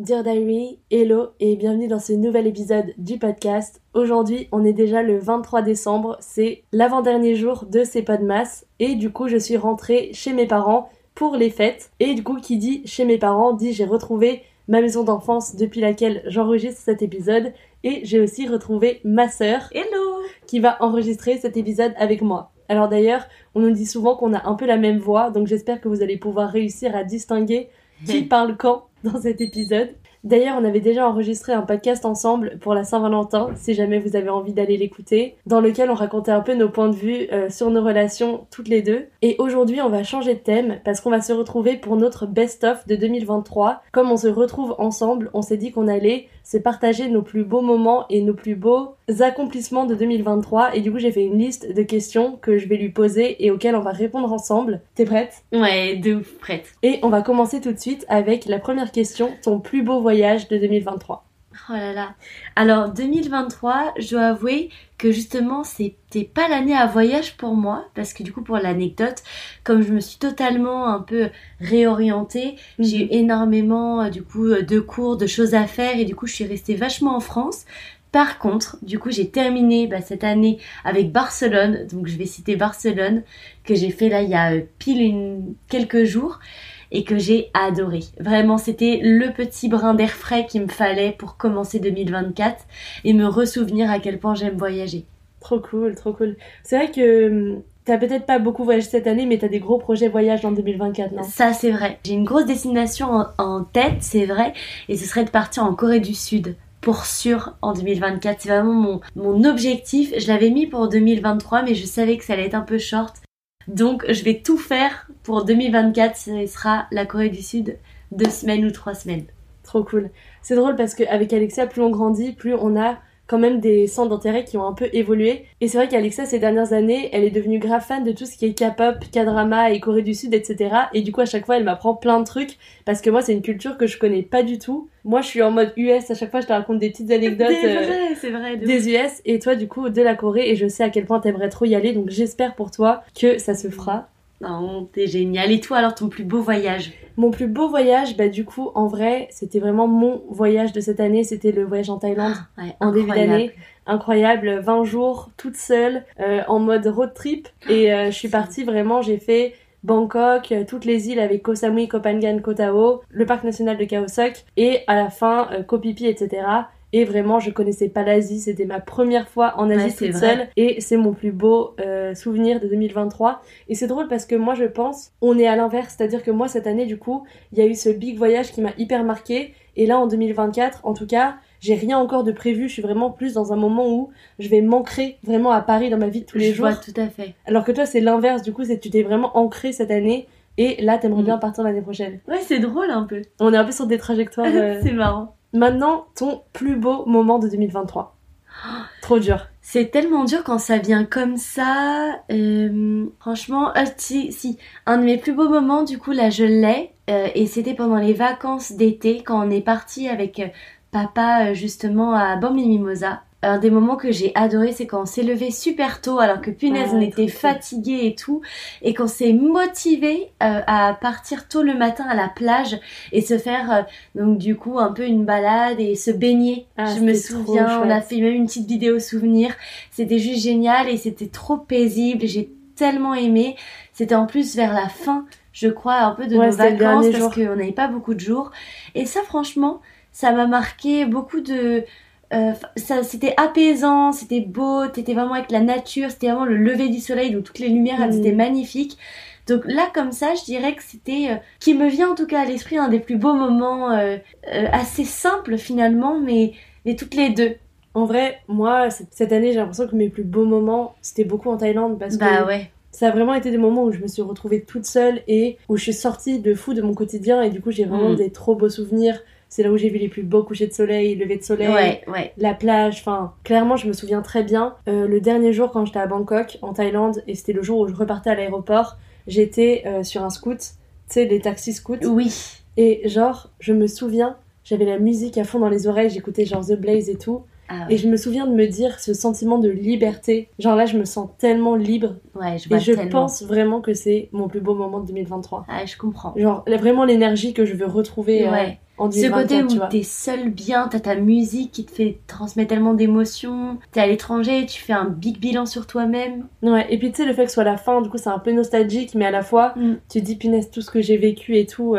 Dear Diary, hello et bienvenue dans ce nouvel épisode du podcast. Aujourd'hui, on est déjà le 23 décembre, c'est l'avant-dernier jour de C'est pas de masse et du coup je suis rentrée chez mes parents pour les fêtes. Et du coup qui dit chez mes parents dit j'ai retrouvé ma maison d'enfance depuis laquelle j'enregistre cet épisode et j'ai aussi retrouvé ma sœur, hello, qui va enregistrer cet épisode avec moi. Alors d'ailleurs, on nous dit souvent qu'on a un peu la même voix, donc j'espère que vous allez pouvoir réussir à distinguer qui parle quand dans cet épisode. D'ailleurs, on avait déjà enregistré un podcast ensemble pour la Saint-Valentin, si jamais vous avez envie d'aller l'écouter, dans lequel on racontait un peu nos points de vue sur nos relations toutes les deux. Et aujourd'hui, on va changer de thème parce qu'on va se retrouver pour notre best-of de 2023. Comme on se retrouve ensemble, on s'est dit qu'on allait se partager nos plus beaux moments et nos plus beaux accomplissements de 2023. Et du coup, j'ai fait une liste de questions que je vais lui poser et auxquelles on va répondre ensemble. T'es prête ? Ouais, de ouf, prête. Et on va commencer tout de suite avec la première question, ton plus beau voyage de 2023. Oh là là. Alors 2023, je dois avouer que justement c'était pas l'année à voyage pour moi parce que du coup pour l'anecdote, comme je me suis totalement un peu réorientée, j'ai eu énormément du coup de cours, de choses à faire et du coup je suis restée vachement en France. Par contre, du coup, j'ai terminé cette année avec Barcelone, donc je vais citer Barcelone que j'ai fait là il y a pile quelques jours. Et que j'ai adoré. Vraiment, c'était le petit brin d'air frais qu'il me fallait pour commencer 2024 et me ressouvenir à quel point j'aime voyager. Trop cool, trop cool. C'est vrai que t'as peut-être pas beaucoup voyagé cette année, mais t'as des gros projets voyage en 2024, non ? Ça, c'est vrai. J'ai une grosse destination en tête, c'est vrai, et ce serait de partir en Corée du Sud. Pour sûr en 2024. C'est vraiment mon objectif. Je l'avais mis pour 2023, mais je savais que ça allait être un peu short. Donc je vais tout faire pour 2024, ce sera la Corée du Sud 2 semaines ou 3 semaines. Trop cool. C'est drôle parce qu'avec Alexa, plus on grandit, plus on a quand même des centres d'intérêt qui ont un peu évolué. Et c'est vrai qu'Alexa, ces dernières années, elle est devenue grave fan de tout ce qui est K-pop, K-drama et Corée du Sud, etc. Et du coup, à chaque fois, elle m'apprend plein de trucs parce que moi, c'est une culture que je connais pas du tout. Moi, je suis en mode US, à chaque fois, je te raconte des petites anecdotes des US. Et toi, du coup, de la Corée. Et je sais à quel point t'aimerais trop y aller. Donc, j'espère pour toi que ça se fera. Non, t'es génial. Et toi, alors, ton plus beau voyage ? Mon plus beau voyage, du coup, en vrai, c'était vraiment mon voyage de cette année. C'était le voyage en Thaïlande en début d'année. Incroyable, 20 jours, toute seule, en mode road trip. Et je suis partie vraiment, j'ai fait Bangkok, toutes les îles avec Koh Samui, Koh Phangan, Koh Tao, le parc national de Kaosok et à la fin, Koh Phi Phi, etc. Et vraiment, je connaissais pas l'Asie, c'était ma première fois en Asie toute seule. Et c'est mon plus beau souvenir de 2023. Et c'est drôle parce que moi, je pense, on est à l'inverse. C'est-à-dire que moi, cette année, du coup, il y a eu ce big voyage qui m'a hyper marquée. Et là, en 2024, en tout cas, j'ai rien encore de prévu. Je suis vraiment plus dans un moment où je vais m'ancrer vraiment à Paris dans ma vie de tous les jours. Je vois, tout à fait. Alors que toi, c'est l'inverse. Du coup, c'est tu t'es vraiment ancrée cette année. Et là, t'aimerais bien partir l'année prochaine. Ouais, c'est drôle un peu. On est un peu sur des trajectoires. C'est marrant. Maintenant, ton plus beau moment de 2023. Oh, trop dur. C'est tellement dur quand ça vient comme ça. Franchement, si, un de mes plus beaux moments, du coup, là, je l'ai. Et c'était pendant les vacances d'été, quand on est parti avec papa, justement, à Bordeaux-Mimosas. Un des moments que j'ai adoré, c'est quand on s'est levé super tôt, alors que punaise, on était fatigués et tout. Et qu'on s'est motivé à partir tôt le matin à la plage et se faire, donc du coup, un peu une balade et se baigner. Je me souviens, on a fait même une petite vidéo souvenir. C'était juste génial et c'était trop paisible. J'ai tellement aimé. C'était en plus vers la fin, je crois, un peu de nos vacances parce qu'on n'avait pas beaucoup de jours. Et ça, franchement, ça m'a marqué beaucoup de... ça, c'était apaisant, c'était beau, t'étais vraiment avec la nature, c'était vraiment le lever du soleil, donc toutes les lumières, elles étaient magnifiques. Donc là, comme ça, je dirais que c'était, qui me vient en tout cas à l'esprit, un des plus beaux moments, assez simple finalement, mais toutes les deux. En vrai, moi, cette année, j'ai l'impression que mes plus beaux moments, c'était beaucoup en Thaïlande, parce que ça a vraiment été des moments où je me suis retrouvée toute seule et où je suis sortie de fou de mon quotidien, et du coup, j'ai vraiment des trop beaux souvenirs. C'est là où j'ai vu les plus beaux couchers de soleil, levées de soleil, la plage. Enfin, clairement, je me souviens très bien. Le dernier jour, quand j'étais à Bangkok, en Thaïlande, et c'était le jour où je repartais à l'aéroport, j'étais sur un scoot, tu sais, les taxis scouts. Oui. Et genre, je me souviens, j'avais la musique à fond dans les oreilles, j'écoutais genre The Blaze et tout. Ah ouais. Et je me souviens de me dire ce sentiment de liberté. Genre là, je me sens tellement libre. Ouais, je vois tellement. Et je pense vraiment que c'est mon plus beau moment de 2023. Ah, je comprends. Genre là, vraiment l'énergie que je veux retrouver en 2024, tu vois. Ce côté où t'es seule bien, t'as ta musique qui te fait transmettre tellement d'émotions. T'es à l'étranger, tu fais un big bilan sur toi-même. Ouais, et puis tu sais, le fait que ce soit la fin, du coup, c'est un peu nostalgique, mais à la fois, tu te dis, punaise, tout ce que j'ai vécu et tout...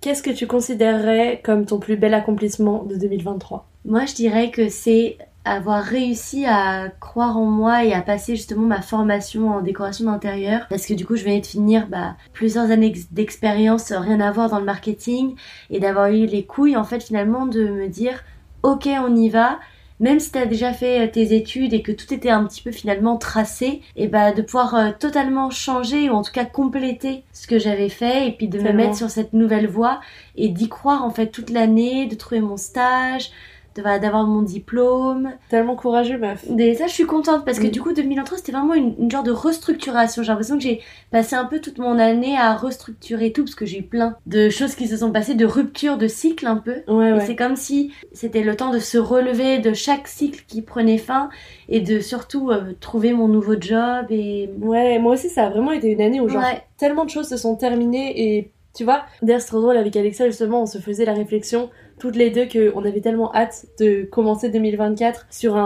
Qu'est-ce que tu considérerais comme ton plus bel accomplissement de 2023 ? Moi, je dirais que c'est avoir réussi à croire en moi et à passer justement ma formation en décoration d'intérieur. Parce que du coup, je venais de finir plusieurs années d'expérience, rien à voir dans le marketing. Et d'avoir eu les couilles, en fait, finalement, de me dire « Ok, on y va ». Même si t'as déjà fait tes études et que tout était un petit peu finalement tracé, et de pouvoir totalement changer ou en tout cas compléter ce que j'avais fait et puis de me mettre sur cette nouvelle voie et d'y croire en fait toute l'année, de trouver mon stage, d'avoir mon diplôme. Tellement courageux, meuf. Et ça, je suis contente parce que du coup, 2023, c'était vraiment une genre de restructuration. J'ai l'impression que j'ai passé un peu toute mon année à restructurer tout parce que j'ai eu plein de choses qui se sont passées, de ruptures, de cycles un peu. Ouais. Et c'est comme si c'était le temps de se relever de chaque cycle qui prenait fin et de surtout trouver mon nouveau job. Et... Ouais, moi aussi, ça a vraiment été une année où genre tellement de choses se sont terminées et... Tu vois, d'ailleurs c'est trop drôle, avec Alexa justement on se faisait la réflexion toutes les deux qu'on avait tellement hâte de commencer 2024 sur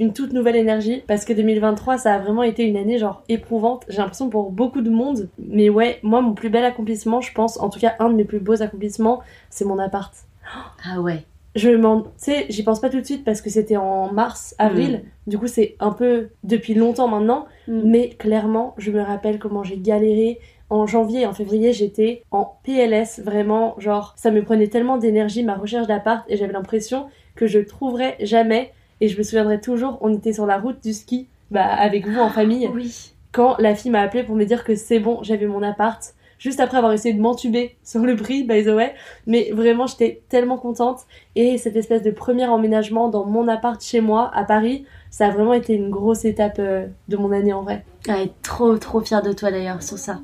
une toute nouvelle énergie parce que 2023 ça a vraiment été une année genre éprouvante, j'ai l'impression pour beaucoup de monde, mais ouais, moi mon plus bel accomplissement je pense, en tout cas un de mes plus beaux accomplissements, c'est mon appart. Ah ouais. Tu sais, j'y pense pas tout de suite parce que c'était en mars, avril, du coup c'est un peu depuis longtemps maintenant, mais clairement je me rappelle comment j'ai galéré. En janvier et en février, j'étais en PLS, vraiment, genre, ça me prenait tellement d'énergie, ma recherche d'appart, et j'avais l'impression que je trouverais jamais, et je me souviendrai toujours, on était sur la route du ski, avec vous en famille, quand la fille m'a appelée pour me dire que c'est bon, j'avais mon appart, juste après avoir essayé de m'entuber sur le prix, by the way, mais vraiment, j'étais tellement contente, et cette espèce de premier emménagement dans mon appart chez moi, à Paris, ça a vraiment été une grosse étape de mon année, en vrai. Ouais, trop, trop fière de toi, d'ailleurs, sur ça.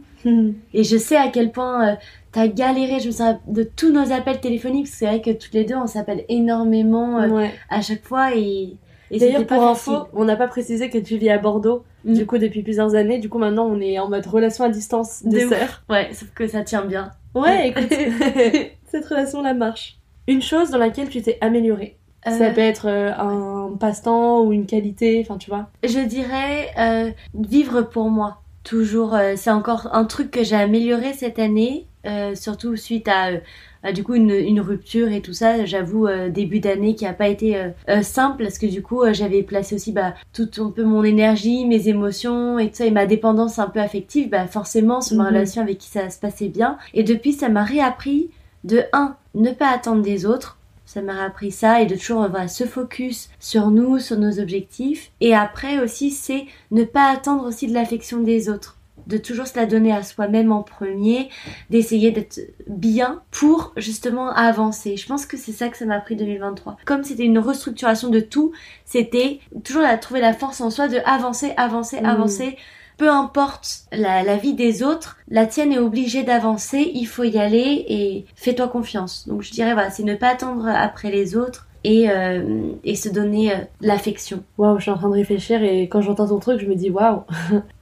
Et je sais à quel point t'as galéré, je me souviens de tous nos appels téléphoniques, parce que c'est vrai que toutes les deux on s'appelle énormément à chaque fois et d'ailleurs pour info, on n'a pas précisé que tu vis à Bordeaux du coup depuis plusieurs années, du coup maintenant on est en mode relation à distance de sœurs. Ouais, sauf que ça tient bien. Ouais, écoute, cette relation la marche. Une chose dans laquelle tu t'es améliorée, ça peut être un passe-temps ou une qualité, enfin tu vois. Je dirais vivre pour moi. Toujours, c'est encore un truc que j'ai amélioré cette année, surtout suite à du coup une rupture et tout ça, j'avoue, début d'année qui a pas été simple, parce que du coup j'avais placé aussi tout un peu mon énergie, mes émotions et tout ça, et ma dépendance un peu affective, forcément sur ma relation avec qui ça se passait bien. Et depuis ça m'a réappris de ne pas attendre des autres. Ça m'a appris ça et de toujours se focus sur nous, sur nos objectifs. Et après aussi, c'est ne pas attendre aussi de l'affection des autres. de toujours se la donner à soi-même en premier, d'essayer d'être bien pour justement avancer. Je pense que c'est ça que ça m'a pris 2023. Comme c'était une restructuration de tout, c'était toujours à trouver la force en soi de avancer. Peu importe la vie des autres, la tienne est obligée d'avancer, il faut y aller et fais-toi confiance. Donc je dirais voilà, c'est ne pas attendre après les autres et se donner l'affection. Waouh, je suis en train de réfléchir et quand j'entends ton truc, je me dis waouh.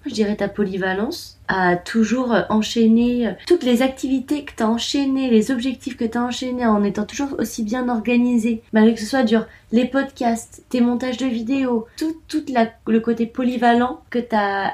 Je dirais ta polyvalence, à toujours enchaîner toutes les activités que t'as enchaînées, les objectifs que t'as enchaînés en étant toujours aussi bien organisée. Malgré que ce soit dur, les podcasts, tes montages de vidéos, tout le côté polyvalent que t'as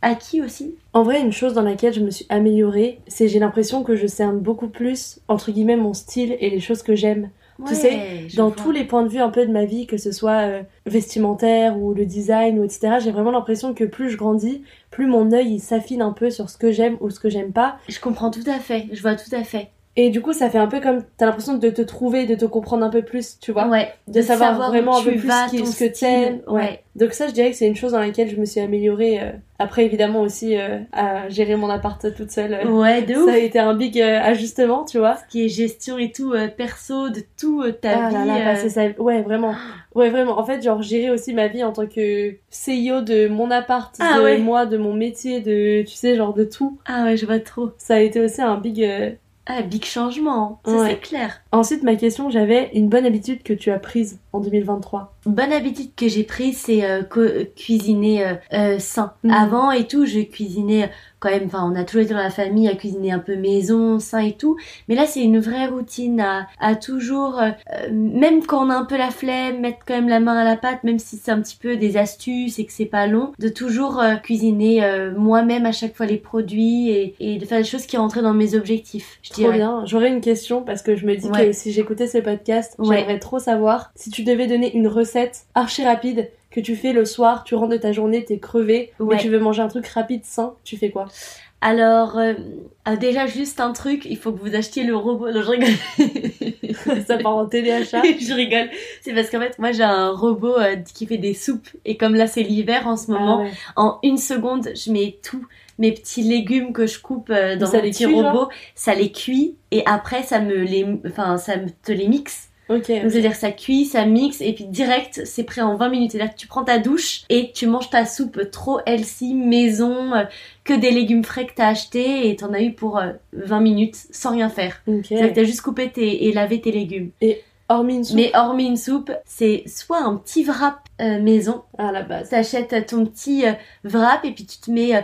acquis aussi. En vrai, une chose dans laquelle je me suis améliorée, c'est j'ai l'impression que je cerne beaucoup plus, entre guillemets, mon style et les choses que j'aime. Ouais, tu sais, dans tous les points de vue un peu de ma vie, que ce soit vestimentaire ou le design ou etc., j'ai vraiment l'impression que plus je grandis, plus mon œil il s'affine un peu sur ce que j'aime ou ce que j'aime pas. Je comprends tout à fait, je vois tout à fait. Et du coup, ça fait un peu comme t'as l'impression de te trouver, de te comprendre un peu plus, tu vois. Ouais, de savoir vraiment un peu plus ce que t'aimes. Ouais. Donc ça, je dirais que c'est une chose dans laquelle je me suis améliorée. Après, évidemment aussi, à gérer mon appart toute seule. Ouais, de ouf. Ça a été un big ajustement, tu vois. Ce qui est gestion et tout, perso, de tout ta vie. Ouais, vraiment. Ouais, vraiment. En fait, genre, gérer aussi ma vie en tant que CEO de mon appart, moi, de mon métier, de, tu sais, genre de tout. Ah ouais, je vois trop. Ça a été aussi un big... big changement, ça ouais. C'est clair. Ensuite, ma question, j'avais une bonne habitude que tu as prise en 2023. Bonne habitude que j'ai prise, c'est cuisiner sain. Avant et tout, je cuisinais quand même, enfin on a toujours été dans la famille à cuisiner un peu maison, sain et tout. Mais là, c'est une vraie routine à toujours, même quand on a un peu la flemme, mettre quand même la main à la pâte, même si c'est un petit peu des astuces et que c'est pas long, de toujours cuisiner moi-même à chaque fois les produits et de faire des choses qui rentraient dans mes objectifs. Trop bien, j'aurais une question parce que je me dis que si j'écoutais ce podcast, j'aimerais trop savoir si tu devais donner une recette archi rapide que tu fais le soir, tu rentres de ta journée, t'es crevé, mais tu veux manger un truc rapide, sain, tu fais quoi ? Alors, déjà juste un truc, il faut que vous achetiez le robot. Non, je rigole. Ça part en téléachat. Je rigole. C'est parce qu'en fait, moi j'ai un robot qui fait des soupes. Et comme là c'est l'hiver en ce moment, en une seconde, je mets tout. Mes petits légumes que je coupe dans mon petit robot, ça les cuit. Et après, ça te les mixe. Okay. Donc c'est-à-dire ça cuit, ça mixe et puis direct c'est prêt en 20 minutes. C'est-à-dire que tu prends ta douche et tu manges ta soupe trop healthy, maison, que des légumes frais que t'as achetés et t'en as eu pour 20 minutes sans rien faire. Okay. C'est-à-dire que t'as juste coupé et lavé tes légumes. Et hormis une soupe, c'est soit un petit wrap maison. À la base. T'achètes ton petit wrap et puis tu te mets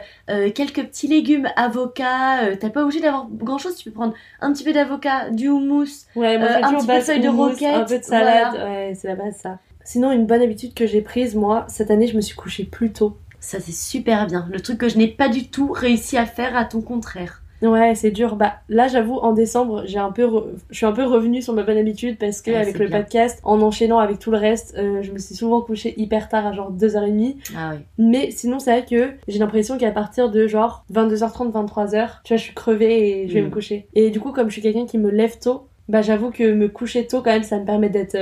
quelques petits légumes, avocat. T'as pas obligé d'avoir grand chose. Tu peux prendre un petit peu d'avocat, du houmous, un petit peu de feuilles de roquette. Un peu de salade. Voilà. Ouais, c'est la base ça. Sinon, une bonne habitude que j'ai prise, moi, cette année, je me suis couchée plus tôt. Ça, c'est super bien. Le truc que je n'ai pas du tout réussi à faire à ton contraire. Ouais, c'est dur. Bah là, j'avoue, en décembre, je suis un peu revenue sur ma bonne habitude parce que avec le podcast, en enchaînant avec tout le reste, je me suis souvent couchée hyper tard à genre 2h30. Ah oui. Mais sinon, c'est vrai que j'ai l'impression qu'à partir de genre 22h30, 23h, tu vois, je suis crevée et je vais me coucher. Et du coup, comme je suis quelqu'un qui me lève tôt, bah j'avoue que me coucher tôt quand même, ça me permet d'être...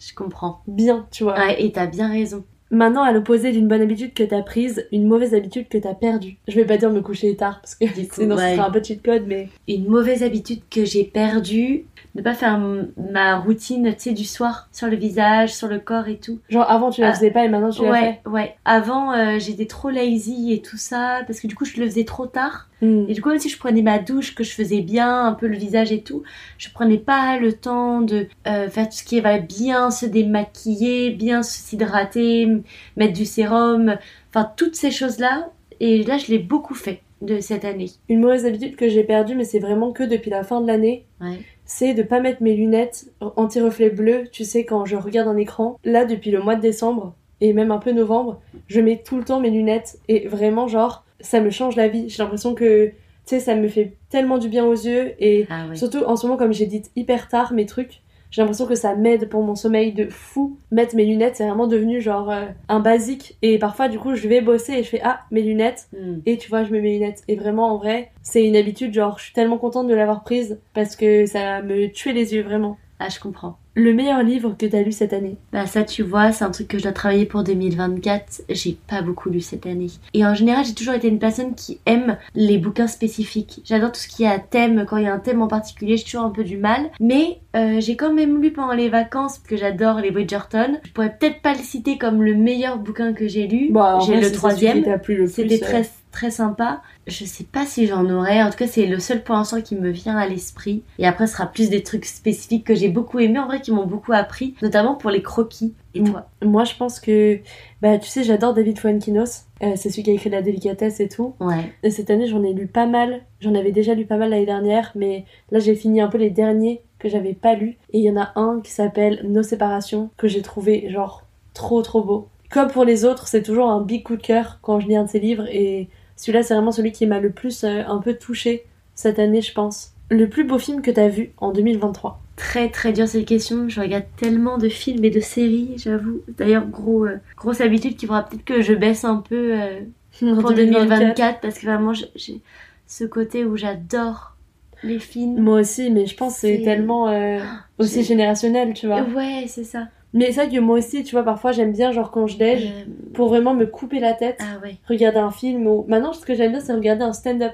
Je comprends. Bien, tu vois. Ouais, et t'as bien raison. Maintenant, à l'opposé d'une bonne habitude que t'as prise, une mauvaise habitude que t'as perdue. Je vais pas dire me coucher tard, parce que sinon ce sera un peu cheat code, mais... Une mauvaise habitude que j'ai perdue, ne pas faire ma routine, tu sais, du soir, sur le visage, sur le corps et tout. Genre avant tu la faisais pas et maintenant tu la fais. Ouais. Avant j'étais trop lazy et tout ça, parce que du coup je le faisais trop tard. Et du coup même si je prenais ma douche, que je faisais bien un peu le visage et tout, je prenais pas le temps de faire tout ce qui va bien se démaquiller, bien s'hydrater, mettre du sérum, enfin toutes ces choses-là. Et là je l'ai beaucoup fait de cette année. Une mauvaise habitude que j'ai perdue, mais c'est vraiment que depuis la fin de l'année. Ouais. C'est de pas mettre mes lunettes anti-reflet bleu, tu sais, quand je regarde un écran. Là, depuis le mois de décembre, et même un peu novembre, je mets tout le temps mes lunettes. Et vraiment, genre, ça me change la vie. J'ai l'impression que, tu sais, ça me fait tellement du bien aux yeux. Et surtout, en ce moment, comme j'édite hyper tard mes trucs, j'ai l'impression que ça m'aide pour mon sommeil de fou. Mettre mes lunettes, c'est vraiment devenu genre un basique. Et parfois, du coup, je vais bosser et je fais « Ah, mes lunettes !» Et tu vois, je mets mes lunettes. Et vraiment, en vrai, c'est une habitude, genre, je suis tellement contente de l'avoir prise parce que ça me tuait les yeux, vraiment. Ah, je comprends. Le meilleur livre que t'as lu cette année? Bah ça tu vois, c'est un truc que je dois travailler pour 2024, j'ai pas beaucoup lu cette année. Et en général j'ai toujours été une personne qui aime les bouquins spécifiques. J'adore tout ce qui est à thème, quand il y a un thème en particulier j'ai toujours un peu du mal. Mais j'ai quand même lu pendant les vacances, parce que j'adore les Bridgerton. Je pourrais peut-être pas le citer comme le meilleur bouquin que j'ai lu, bon, j'ai le troisième, c'était très sympa. Je sais pas si j'en aurais, en tout cas c'est le seul pour l'instant qui me vient à l'esprit. Et après ce sera plus des trucs spécifiques que j'ai beaucoup aimé en vrai, qui m'ont beaucoup appris, notamment pour les croquis. Et toi? Moi je pense que, bah tu sais j'adore David Foenkinos, c'est celui qui a écrit La Délicatesse et tout. Ouais. Et cette année j'en ai lu pas mal, j'en avais déjà lu pas mal l'année dernière, mais là j'ai fini un peu les derniers que j'avais pas lus. Et il y en a un qui s'appelle Nos Séparations, que j'ai trouvé genre trop beau. Comme pour les autres, c'est toujours un big coup de cœur quand je lis un de ces livres, et celui-là c'est vraiment celui qui m'a le plus un peu touchée cette année je pense. Le plus beau film que t'as vu en 2023? Très dur cette question, je regarde tellement de films et de séries j'avoue. D'ailleurs grosse habitude qui fera peut-être que je baisse un peu pour 2024 parce que vraiment j'ai ce côté où j'adore les films. Moi aussi, mais je pense que c'est tellement aussi générationnel tu vois. Ouais c'est ça. Mais ça que moi aussi, tu vois, parfois j'aime bien, genre quand je déj, pour vraiment me couper la tête, regarder un film ou... Maintenant, ce que j'aime bien, c'est regarder un stand-up.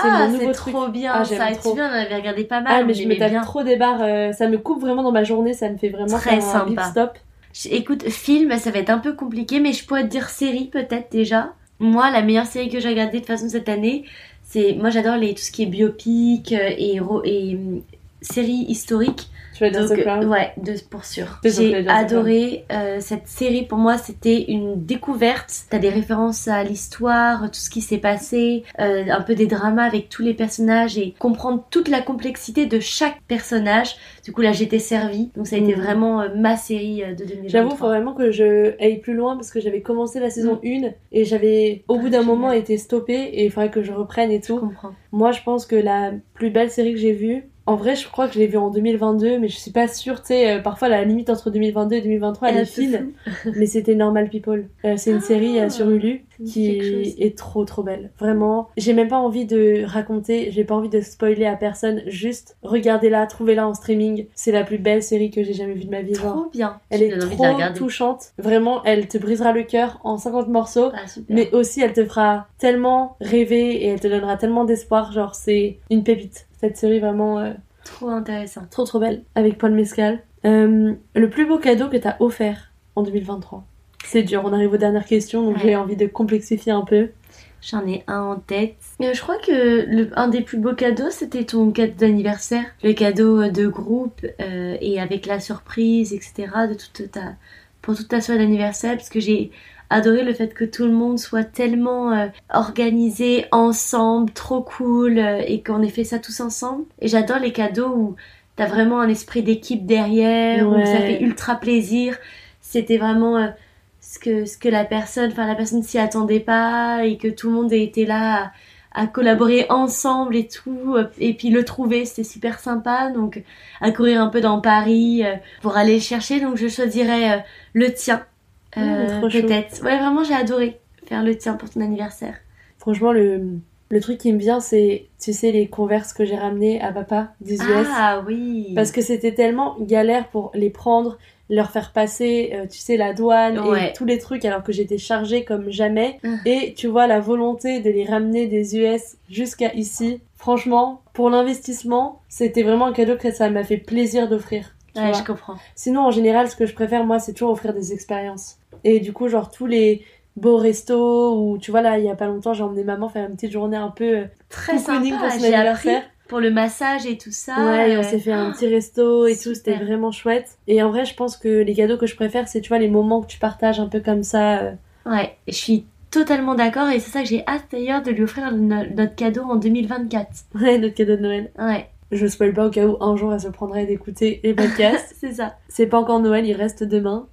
C'est mon nouveau truc. Trop bien, ah, ça, trop. Tu vois, on avait regardé pas mal. Ah, mais je me tape trop des barres, ça me coupe vraiment dans ma journée, ça me fait vraiment très sympa. Un big stop. Écoute, film, ça va être un peu compliqué, mais je pourrais te dire série peut-être déjà. Moi, la meilleure série que j'ai regardée de toute façon cette année, c'est... Moi, j'adore tout ce qui est biopic et séries historiques. Donc, ouais, pour sûr. J'ai adoré cette série. Pour moi, c'était une découverte. T'as des références à l'histoire, tout ce qui s'est passé, un peu des dramas avec tous les personnages et comprendre toute la complexité de chaque personnage. Du coup, là, j'étais servie. Donc, ça a été vraiment ma série de 2023. J'avoue, faut vraiment que je aille plus loin parce que j'avais commencé la saison 1 et j'avais, au bout d'un moment, été stoppée et il faudrait que je reprenne et tout. Je comprends. Moi, je pense que la plus belle série que j'ai vue, en vrai, je crois que je l'ai vue en 2022, mais je suis pas sûre, tu sais, parfois la limite entre 2022 et 2023, elle est fine, mais c'était Normal People. C'est une série sur Hulu qui est trop belle, vraiment. J'ai même pas envie de raconter, j'ai pas envie de spoiler à personne, juste regardez-la, trouvez-la en streaming. C'est la plus belle série que j'ai jamais vue de ma vie. Trop genre. Bien. Elle est trop touchante, vraiment, elle te brisera le cœur en 50 morceaux, mais aussi elle te fera tellement rêver et elle te donnera tellement d'espoir, genre c'est une pépite. Cette série vraiment... Trop intéressante. Trop belle. Avec Paul Mescal. Le plus beau cadeau que t'as offert en 2023? C'est dur, on arrive aux dernières questions, donc j'ai envie de complexifier un peu. J'en ai un en tête. Je crois que un des plus beaux cadeaux, c'était ton cadeau d'anniversaire. Le cadeau de groupe et avec la surprise, etc. Pour toute ta soirée d'anniversaire, parce que j'ai... adoré le fait que tout le monde soit tellement organisé, ensemble, trop cool, et qu'on ait fait ça tous ensemble. Et j'adore les cadeaux où t'as vraiment un esprit d'équipe derrière, où ça fait ultra plaisir. C'était vraiment ce que la personne s'y attendait pas, et que tout le monde ait été là à collaborer ensemble et tout, et puis le trouver, c'était super sympa, donc à courir un peu dans Paris pour aller le chercher, donc je choisirais le tien. Peut-être. Chaud. Ouais, vraiment, j'ai adoré faire le tien pour ton anniversaire. Franchement, le truc qui me vient, c'est, tu sais, les Converse que j'ai ramenées à papa des US. Ah oui. Parce que c'était tellement galère pour les prendre, leur faire passer, tu sais, la douane et tous les trucs, alors que j'étais chargée comme jamais. Et tu vois, la volonté de les ramener des US jusqu'à ici, franchement, pour l'investissement, c'était vraiment un cadeau que ça m'a fait plaisir d'offrir. Ouais, je comprends. Sinon, en général, ce que je préfère, moi, c'est toujours offrir des expériences. Et du coup, genre, tous les beaux restos, ou tu vois, là, il y a pas longtemps, j'ai emmené maman faire une petite journée un peu très sympa pour son anniversaire. Pour le massage et tout ça. Ouais, et on s'est fait un petit resto et tout, c'était vraiment chouette. Et en vrai, je pense que les cadeaux que je préfère, c'est, tu vois, les moments que tu partages un peu comme ça. Ouais, je suis totalement d'accord, et c'est ça que j'ai hâte d'ailleurs de lui offrir notre cadeau en 2024. Ouais, notre cadeau de Noël. Ouais. Je spoil pas au cas où un jour elle se prendrait d'écouter les podcasts. C'est ça. C'est pas encore Noël, il reste demain.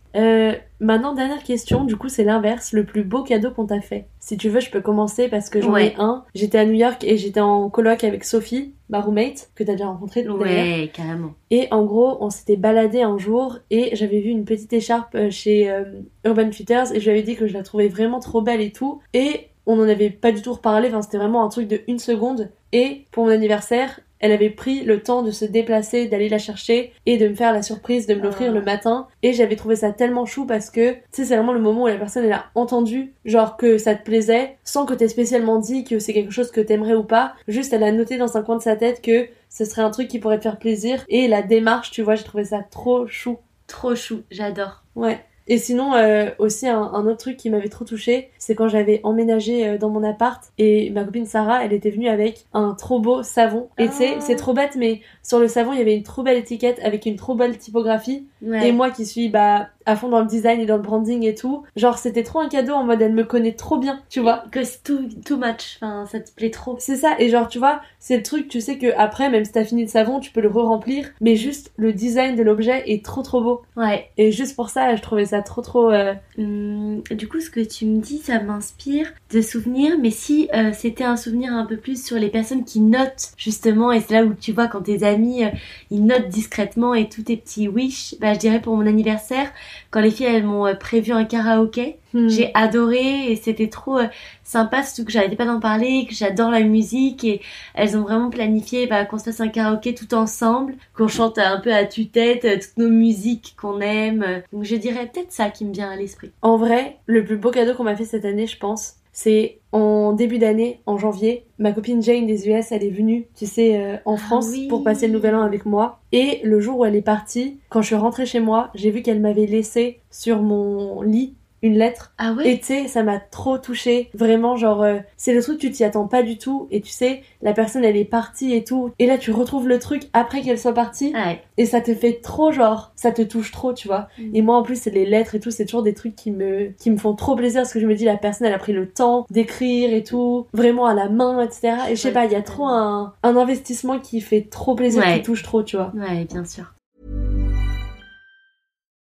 Maintenant, dernière question, du coup c'est l'inverse, le plus beau cadeau qu'on t'a fait. Si tu veux, je peux commencer parce que j'en ai un. J'étais à New York et j'étais en coloc avec Sophie, ma roommate, que t'as déjà rencontrée tout à l'heure. Ouais, carrément. Et en gros, on s'était baladé un jour et j'avais vu une petite écharpe chez Urban Outfitters et je lui avais dit que je la trouvais vraiment trop belle et tout. Et on en avait pas du tout reparlé, enfin c'était vraiment un truc de une seconde. Et pour mon anniversaire, Elle avait pris le temps de se déplacer, d'aller la chercher et de me faire la surprise de me l'offrir le matin. Et j'avais trouvé ça tellement chou parce que, tu sais, c'est vraiment le moment où la personne elle a entendu, genre que ça te plaisait, sans que t'aies spécialement dit que c'est quelque chose que t'aimerais ou pas. Juste, elle a noté dans un coin de sa tête que ce serait un truc qui pourrait te faire plaisir. Et la démarche, tu vois, j'ai trouvé ça trop chou. Trop chou, j'adore. Ouais. Et sinon, aussi un autre truc qui m'avait trop touchée, c'est quand j'avais emménagé dans mon appart et ma copine Sarah, elle était venue avec un trop beau savon. Et tu sais, c'est trop bête, mais sur le savon, il y avait une trop belle étiquette avec une trop belle typographie. Ouais. Et moi qui suis à fond dans le design et dans le branding et tout, genre c'était trop un cadeau en mode elle me connaît trop bien, tu vois. Que c'est too much, enfin ça te plaît trop. C'est ça, et genre tu vois, c'est le truc, tu sais que après, même si t'as fini le savon, tu peux le re-remplir, mais juste le design de l'objet est trop beau. Ouais. Et juste pour ça, je trouvais ça trop... Du coup, ce que tu me dis, ça m'inspire de souvenirs, mais si c'était un souvenir un peu plus sur les personnes qui notent, justement, et c'est là où tu vois quand tes amis, ils notent discrètement et tous tes petits wish, bah je dirais pour mon anniversaire, quand les filles elles m'ont prévu un karaoké, j'ai adoré et c'était trop sympa, surtout que j'arrêtais pas d'en parler, que j'adore la musique et elles ont vraiment planifié qu'on se fasse un karaoké tout ensemble, qu'on chante un peu à tue-tête toutes nos musiques qu'on aime. Donc je dirais peut-être ça qui me vient à l'esprit. En vrai, le plus beau cadeau qu'on m'a fait cette année, je pense, c'est en début d'année, en janvier, ma copine Jane des US, elle est venue, tu sais, en France pour passer le nouvel an avec moi. Et le jour où elle est partie, quand je suis rentrée chez moi, j'ai vu qu'elle m'avait laissé sur mon lit une lettre. Ah ouais. Et tu sais, ça m'a trop touchée. Vraiment, genre, c'est le truc, tu t'y attends pas du tout. Et tu sais, la personne, elle est partie et tout. Et là, tu retrouves le truc après qu'elle soit partie. Ouais. Et ça te fait trop, genre, ça te touche trop, tu vois. Et moi, en plus, les lettres et tout, c'est toujours des trucs qui me font trop plaisir. Parce que je me dis, la personne, elle a pris le temps d'écrire et tout. Vraiment à la main, etc. Et je sais pas, il y a trop un investissement qui fait trop plaisir, qui touche trop, tu vois. Ouais, bien sûr.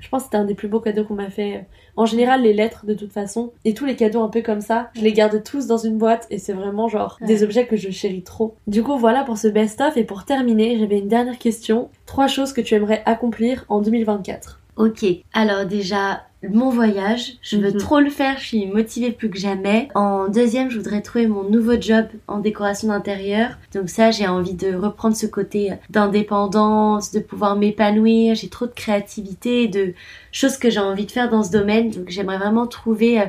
Je pense que c'était un des plus beaux cadeaux qu'on m'a fait. En général, les lettres, de toute façon, et tous les cadeaux un peu comme ça, je les garde tous dans une boîte et c'est vraiment genre des objets que je chéris trop. Du coup, voilà pour ce best-of. Et pour terminer, j'avais une dernière question. 3 choses que tu aimerais accomplir en 2024. Ok, alors déjà... mon voyage, je veux trop le faire, je suis motivée plus que jamais. En deuxième, je voudrais trouver mon nouveau job en décoration d'intérieur. Donc ça, j'ai envie de reprendre ce côté d'indépendance, de pouvoir m'épanouir. J'ai trop de créativité, de choses que j'ai envie de faire dans ce domaine. Donc j'aimerais vraiment trouver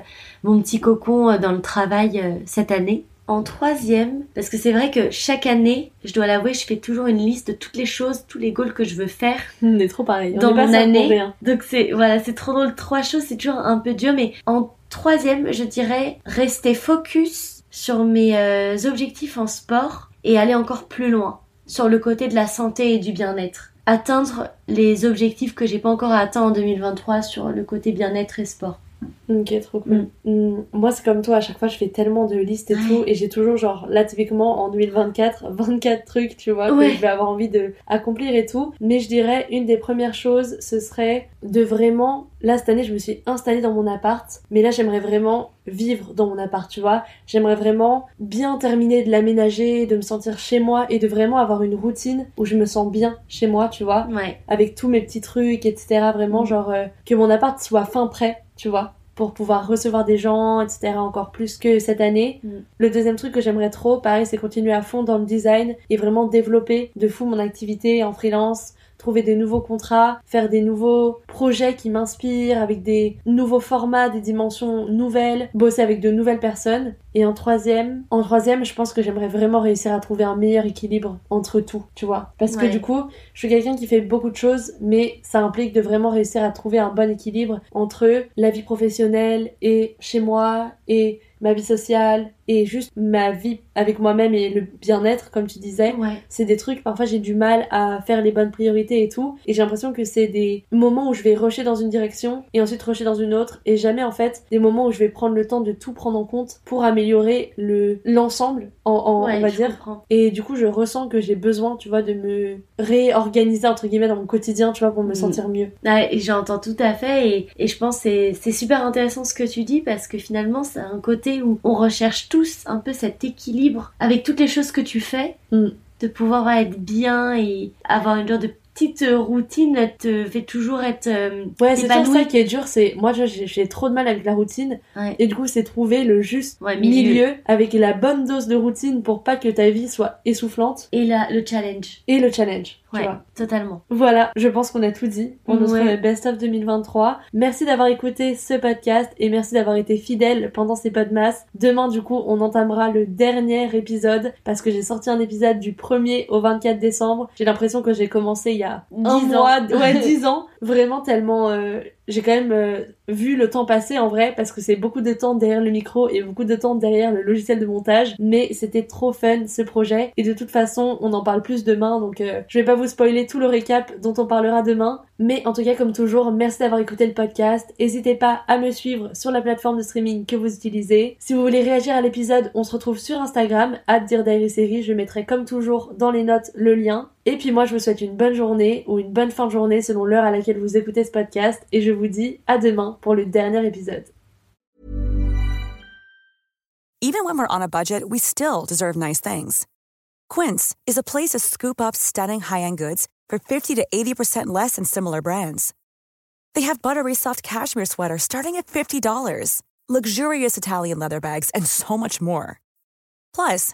mon petit cocon dans le travail cette année. En troisième, parce que c'est vrai que chaque année, je dois l'avouer, je fais toujours une liste de toutes les choses, tous les goals que je veux faire. On est trop pareil. Dans mon année. Donc c'est trop drôle. 3 choses, c'est toujours un peu dur. Mais en troisième, je dirais rester focus sur mes objectifs en sport et aller encore plus loin sur le côté de la santé et du bien-être. Atteindre les objectifs que j'ai pas encore atteints en 2023 sur le côté bien-être et sport. Ok, trop cool. Moi c'est comme toi, à chaque fois je fais tellement de listes et tout, et j'ai toujours genre là typiquement en 2024 24 trucs, tu vois, que je vais avoir envie de accomplir et tout. Mais je dirais une des premières choses, ce serait de vraiment, là cette année je me suis installée dans mon appart, mais là j'aimerais vraiment vivre dans mon appart, tu vois. J'aimerais vraiment bien terminer de l'aménager, de me sentir chez moi et de vraiment avoir une routine où je me sens bien chez moi, tu vois, avec tous mes petits trucs, etc. Vraiment genre que mon appart soit fin prêt, tu vois, pour pouvoir recevoir des gens, etc. encore plus que cette année. Le deuxième truc que j'aimerais trop, pareil, c'est continuer à fond dans le design et vraiment développer de fou mon activité en freelance, trouver des nouveaux contrats, faire des nouveaux projets qui m'inspirent, avec des nouveaux formats, des dimensions nouvelles, bosser avec de nouvelles personnes. Et en troisième, je pense que j'aimerais vraiment réussir à trouver un meilleur équilibre entre tout, tu vois. Parce que du coup, je suis quelqu'un qui fait beaucoup de choses, mais ça implique de vraiment réussir à trouver un bon équilibre entre la vie professionnelle et chez moi et ma vie sociale et juste ma vie avec moi-même et le bien-être, comme tu disais. Ouais. C'est des trucs, parfois j'ai du mal à faire les bonnes priorités et tout, et j'ai l'impression que c'est des moments où je vais rusher dans une direction et ensuite rusher dans une autre, et jamais en fait des moments où je vais prendre le temps de tout prendre en compte pour améliorer l'ensemble on va dire. Comprends. Et du coup je ressens que j'ai besoin, tu vois, de me réorganiser entre guillemets dans mon quotidien, tu vois, pour me sentir mieux. Ouais, et j'entends tout à fait, et je pense que c'est super intéressant ce que tu dis, parce que finalement c'est un côté où on recherche tous un peu cet équilibre avec toutes les choses que tu fais, de pouvoir être bien et avoir une genre de petite routine te fait toujours être c'est toujours ça qui est dur. C'est moi, j'ai trop de mal avec la routine, et du coup c'est trouver le juste milieu avec la bonne dose de routine pour pas que ta vie soit essoufflante, et le challenge. Tu vois. Totalement. Voilà, je pense qu'on a tout dit. On nous trouve le Best of 2023. Merci d'avoir écouté ce podcast et merci d'avoir été fidèle pendant ces podmas. Demain, du coup, on entamera le dernier épisode, parce que j'ai sorti un épisode du 1er au 24 décembre. J'ai l'impression que j'ai commencé il y a 10 ans. Ouais, 10 ans. Vraiment tellement... J'ai quand même vu le temps passer en vrai, parce que c'est beaucoup de temps derrière le micro et beaucoup de temps derrière le logiciel de montage, mais c'était trop fun ce projet, et de toute façon on en parle plus demain, donc je vais pas vous spoiler tout le récap dont on parlera demain. Mais en tout cas, comme toujours, merci d'avoir écouté le podcast. N'hésitez pas à me suivre sur la plateforme de streaming que vous utilisez. Si vous voulez réagir à l'épisode, on se retrouve sur Instagram @dirediaryseries. Je mettrai comme toujours dans les notes le lien. Et puis moi, je vous souhaite une bonne journée ou une bonne fin de journée selon l'heure à laquelle vous écoutez ce podcast, et je vous dis à demain pour le dernier épisode. Even when we're on a budget, we still deserve nice things. Quince is a place to scoop up stunning high-end goods for 50 to 80% less than similar brands. They have buttery soft cashmere sweaters starting at $50, luxurious Italian leather bags, and so much more. Plus,